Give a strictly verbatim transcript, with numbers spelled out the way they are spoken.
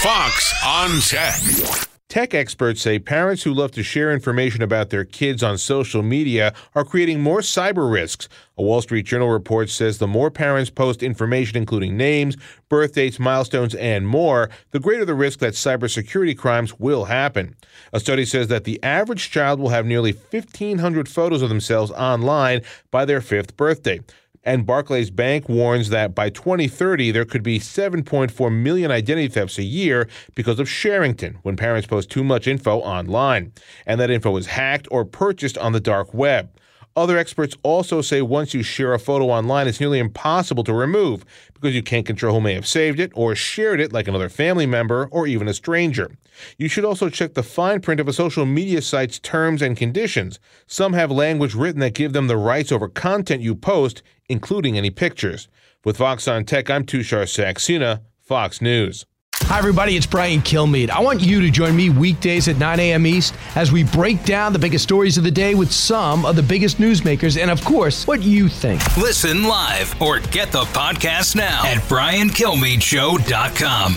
Fox on Tech. Tech experts say parents who love to share information about their kids on social media are creating more cyber risks. A Wall Street Journal report says the more parents post information including names, birth dates, milestones, and more, the greater the risk that cybersecurity crimes will happen. A study says that the average child will have nearly fifteen hundred photos of themselves online by their fifth birthday. And Barclays Bank warns that by twenty thirty, there could be seven point four million identity thefts a year because of sharington, when parents post too much info online, and that info is hacked or purchased on the dark web. Other experts also say once you share a photo online, it's nearly impossible to remove because you can't control who may have saved it or shared it, like another family member or even a stranger. You should also check the fine print of a social media site's terms and conditions. Some have language written that give them the rights over content you post, including any pictures. With Fox on Tech, I'm Tushar Saxena, Fox News. Hi, everybody. It's Brian Kilmeade. I want you to join me weekdays at nine a.m. East as we break down the biggest stories of the day with some of the biggest newsmakers and, of course, what you think. Listen live or get the podcast now at Brian Kilmeade Show dot com.